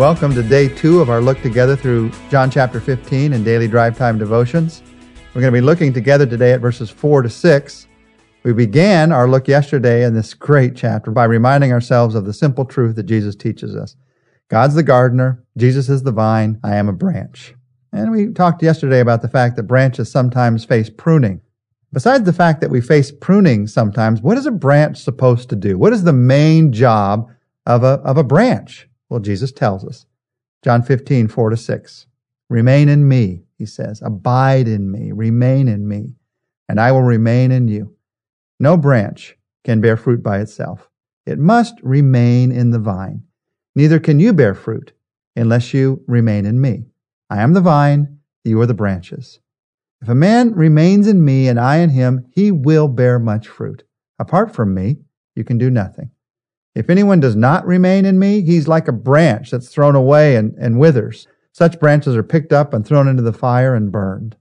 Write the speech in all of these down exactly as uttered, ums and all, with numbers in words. Welcome to day two of our look together through John chapter fifteen and daily drive time devotions. We're going to be looking together today at verses four to six. We began our look yesterday in this great chapter by reminding ourselves of the simple truth that Jesus teaches us. God's the gardener, Jesus is the vine, I am a branch. And we talked yesterday about the fact that branches sometimes face pruning. Besides the fact that we face pruning sometimes, what is a branch supposed to do? What is the main job of a, of a branch? Well, Jesus tells us. John fifteen, four to six. Remain in me, he says. Abide in me, remain in me, and I will remain in you. No branch can bear fruit by itself. It must remain in the vine. Neither can you bear fruit unless you remain in me. I am the vine, you are the branches. If a man remains in me and I in him, he will bear much fruit. Apart from me, you can do nothing. If anyone does not remain in me, he's like a branch that's thrown away and, and withers. Such branches are picked up and thrown into the fire and burned.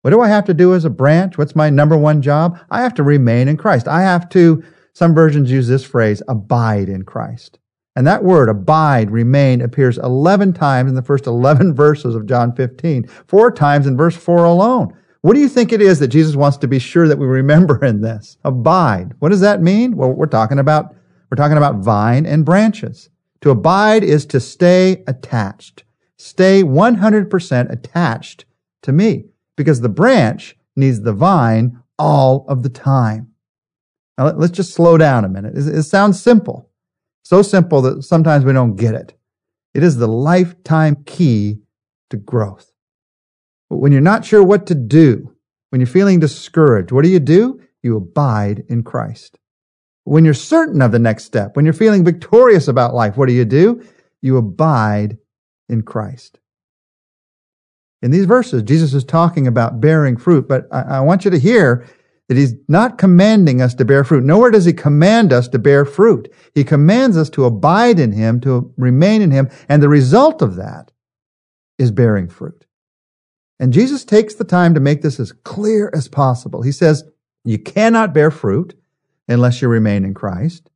What do I have to do as a branch? What's my number one job? I have to remain in Christ. I have to, some versions use this phrase, abide in Christ. And that word, abide, remain, appears eleven times in the first eleven verses of John fifteen, four times in verse four alone. What do you think it is that Jesus wants to be sure that we remember in this? Abide. What does that mean? Well, we're talking about We're talking about vine and branches. To abide is to stay attached. Stay one hundred percent attached to me, because the branch needs the vine all of the time. Now, let's just slow down a minute. It sounds simple, so simple that sometimes we don't get it. It is the lifetime key to growth. But when you're not sure what to do, when you're feeling discouraged, what do you do? You abide in Christ. When you're certain of the next step, when you're feeling victorious about life, what do you do? You abide in Christ. In these verses, Jesus is talking about bearing fruit, but I, I want you to hear that he's not commanding us to bear fruit. Nowhere does he command us to bear fruit. He commands us to abide in him, to remain in him, and the result of that is bearing fruit. And Jesus takes the time to make this as clear as possible. He says, you cannot bear fruit unless you remain in Christ.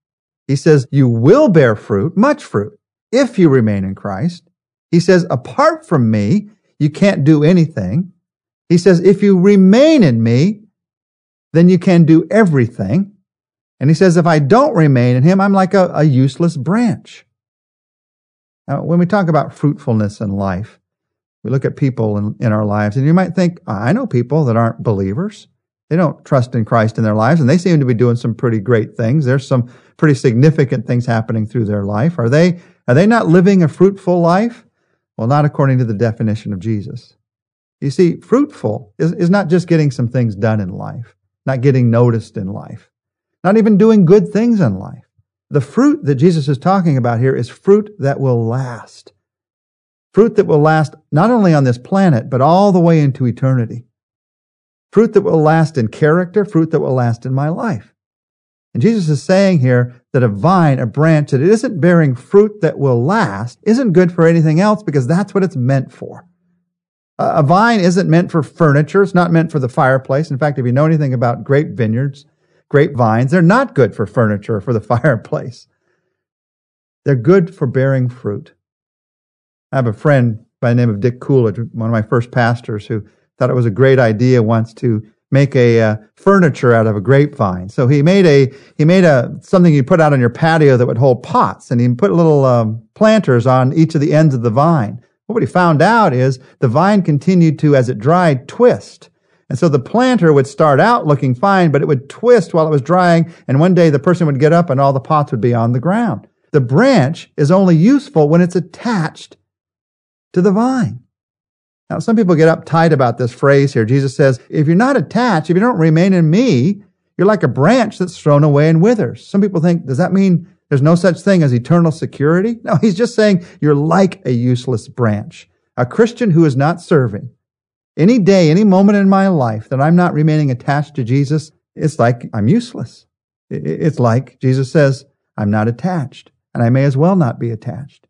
He says, you will bear fruit, much fruit, if you remain in Christ. He says, apart from me, you can't do anything. He says, if you remain in me, then you can do everything. And he says, if I don't remain in him, I'm like a, a useless branch. Now, when we talk about fruitfulness in life, we look at people in, in our lives, and you might think, I know people that aren't believers. They don't trust in Christ in their lives, and they seem to be doing some pretty great things. There's some pretty significant things happening through their life. Are they, are they not living a fruitful life? Well, not according to the definition of Jesus. You see, fruitful is, is not just getting some things done in life, not getting noticed in life, not even doing good things in life. The fruit that Jesus is talking about here is fruit that will last. Fruit that will last not only on this planet, but all the way into eternity. Fruit that will last in character, fruit that will last in my life. And Jesus is saying here that a vine, a branch, that it isn't bearing fruit that will last, isn't good for anything else, because that's what it's meant for. A vine isn't meant for furniture. It's not meant for the fireplace. In fact, if you know anything about grape vineyards, grape vines, they're not good for furniture or for the fireplace. They're good for bearing fruit. I have a friend by the name of Dick Coolidge, one of my first pastors, who thought it was a great idea once to make a uh, furniture out of a grapevine. So he made a he made a something you put out on your patio that would hold pots, and he put little um, planters on each of the ends of the vine. Well, what he found out is the vine continued to, as it dried, twist. And so the planter would start out looking fine, but it would twist while it was drying, and one day the person would get up and all the pots would be on the ground. The branch is only useful when it's attached to the vine. Now, some people get uptight about this phrase here. Jesus says, if you're not attached, if you don't remain in me, you're like a branch that's thrown away and withers. Some people think, does that mean there's no such thing as eternal security? No, he's just saying you're like a useless branch, a Christian who is not serving. Any day, any moment in my life that I'm not remaining attached to Jesus, it's like I'm useless. It's like Jesus says, I'm not attached, and I may as well not be attached.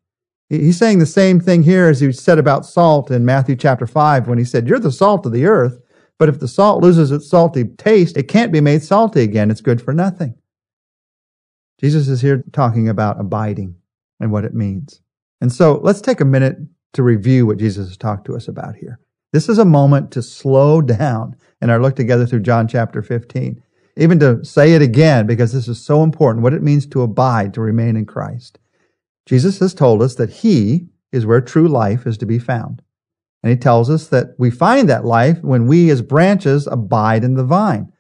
He's saying the same thing here as he said about salt in Matthew chapter five, when he said, you're the salt of the earth, but if the salt loses its salty taste, it can't be made salty again. It's good for nothing. Jesus is here talking about abiding and what it means. And so let's take a minute to review what Jesus has talked to us about here. This is a moment to slow down in our look together through John chapter fifteen, even to say it again, because this is so important, what it means to abide, to remain in Christ. Jesus has told us that he is where true life is to be found. And he tells us that we find that life when we as branches abide in the vine.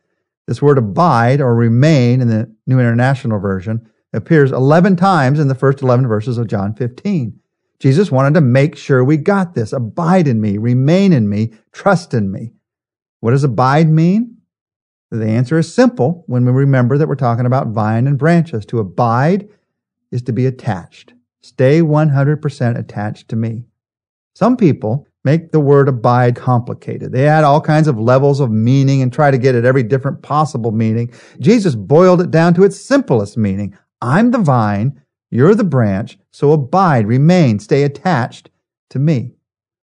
This word abide or remain in the New International Version appears eleven times in the first eleven verses of John fifteen. Jesus wanted to make sure we got this. Abide in me, remain in me, trust in me. What does abide mean? The answer is simple when we remember that we're talking about vine and branches. To abide is to be attached. Stay one hundred percent attached to me. Some people make the word abide complicated. They add all kinds of levels of meaning and try to get at every different possible meaning. Jesus boiled it down to its simplest meaning. I'm the vine, you're the branch, so abide, remain, stay attached to me.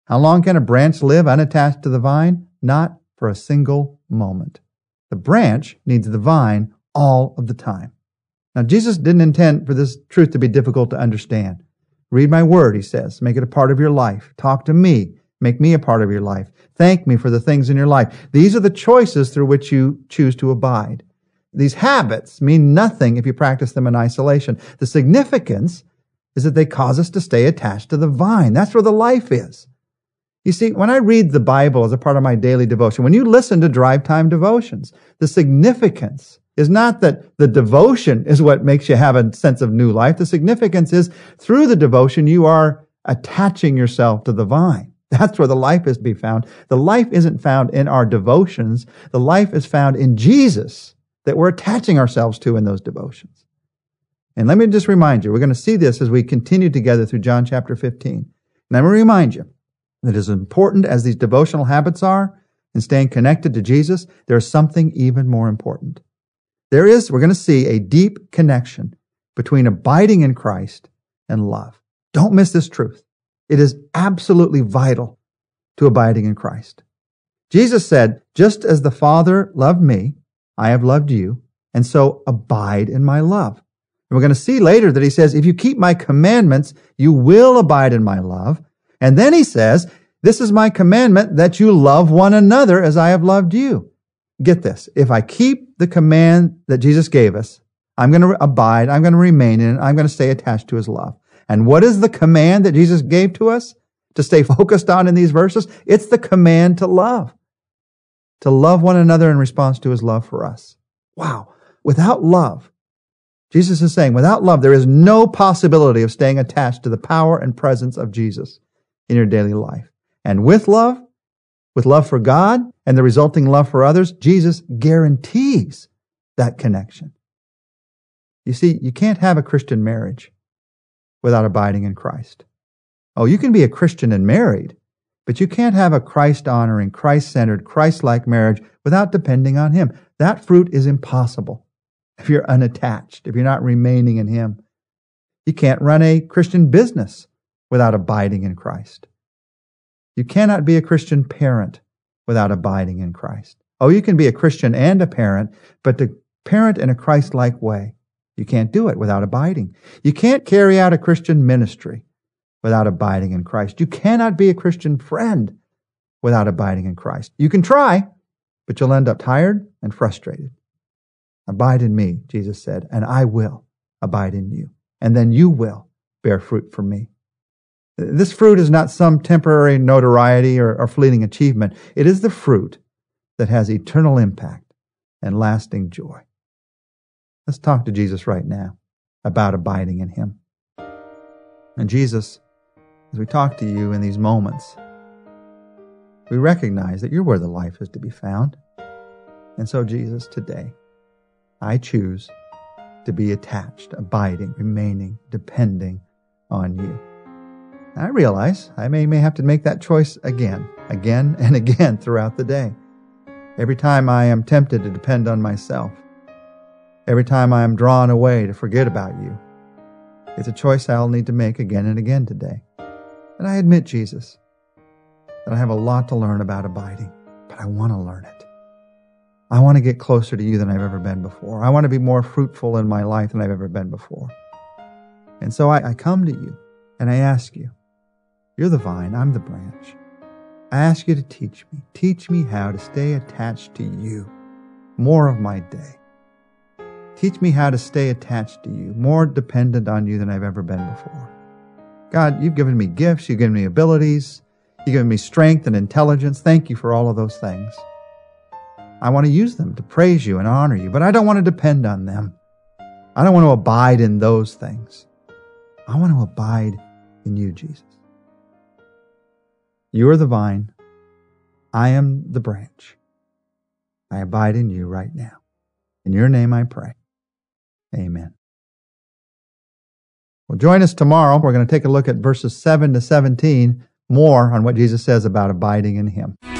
How long can a branch live unattached to the vine? Not for a single moment. The branch needs the vine all of the time. Now, Jesus didn't intend for this truth to be difficult to understand. Read my word, he says. Make it a part of your life. Talk to me. Make me a part of your life. Thank me for the things in your life. These are the choices through which you choose to abide. These habits mean nothing if you practice them in isolation. The significance is that they cause us to stay attached to the vine. That's where the life is. You see, when I read the Bible as a part of my daily devotion, when you listen to Drive Time Devotions, the significance is not that the devotion is what makes you have a sense of new life. The significance is through the devotion, you are attaching yourself to the vine. That's where the life is to be found. The life isn't found in our devotions. The life is found in Jesus that we're attaching ourselves to in those devotions. And let me just remind you, we're going to see this as we continue together through John chapter fifteen. And let me remind you that as important as these devotional habits are and staying connected to Jesus, there's something even more important. There is, we're going to see, a deep connection between abiding in Christ and love. Don't miss this truth. It is absolutely vital to abiding in Christ. Jesus said, just as the Father loved me, I have loved you, and so abide in my love. And we're going to see later that he says, if you keep my commandments, you will abide in my love. And then he says, this is my commandment, that you love one another as I have loved you. Get this, if I keep the command that Jesus gave us, I'm going to abide, I'm going to remain in it, I'm going to stay attached to his love. And what is the command that Jesus gave to us to stay focused on in these verses? It's the command to love, to love one another in response to his love for us. Wow, without love, Jesus is saying, without love, there is no possibility of staying attached to the power and presence of Jesus in your daily life. And with love, with love for God and the resulting love for others, Jesus guarantees that connection. You see, you can't have a Christian marriage without abiding in Christ. Oh, you can be a Christian and married, but you can't have a Christ-honoring, Christ-centered, Christ-like marriage without depending on him. That fruit is impossible if you're unattached, if you're not remaining in him. You can't run a Christian business without abiding in Christ. You cannot be a Christian parent without abiding in Christ. Oh, you can be a Christian and a parent, but to parent in a Christ-like way, you can't do it without abiding. You can't carry out a Christian ministry without abiding in Christ. You cannot be a Christian friend without abiding in Christ. You can try, but you'll end up tired and frustrated. Abide in me, Jesus said, and I will abide in you, and then you will bear fruit for me. This fruit is not some temporary notoriety or, or fleeting achievement. It is the fruit that has eternal impact and lasting joy. Let's talk to Jesus right now about abiding in him. And Jesus, as we talk to you in these moments, we recognize that you're where the life is to be found. And so, Jesus, today, I choose to be attached, abiding, remaining, depending on you. I realize I may, may have to make that choice again, again, and again throughout the day. Every time I am tempted to depend on myself, every time I am drawn away to forget about you, it's a choice I'll need to make again and again today. And I admit, Jesus, that I have a lot to learn about abiding, but I want to learn it. I want to get closer to you than I've ever been before. I want to be more fruitful in my life than I've ever been before. And so I, I come to you And I ask you, you're the vine, I'm the branch. I ask you to teach me. Teach me how to stay attached to you more of my day. Teach me how to stay attached to you, more dependent on you than I've ever been before. God, you've given me gifts, you've given me abilities, you've given me strength and intelligence. Thank you for all of those things. I want to use them to praise you and honor you, but I don't want to depend on them. I don't want to abide in those things. I want to abide in you, Jesus. You are the vine. I am the branch. I abide in you right now. In your name I pray. Amen. Well, join us tomorrow. We're going to take a look at verses seven to seventeen, more on what Jesus says about abiding in him.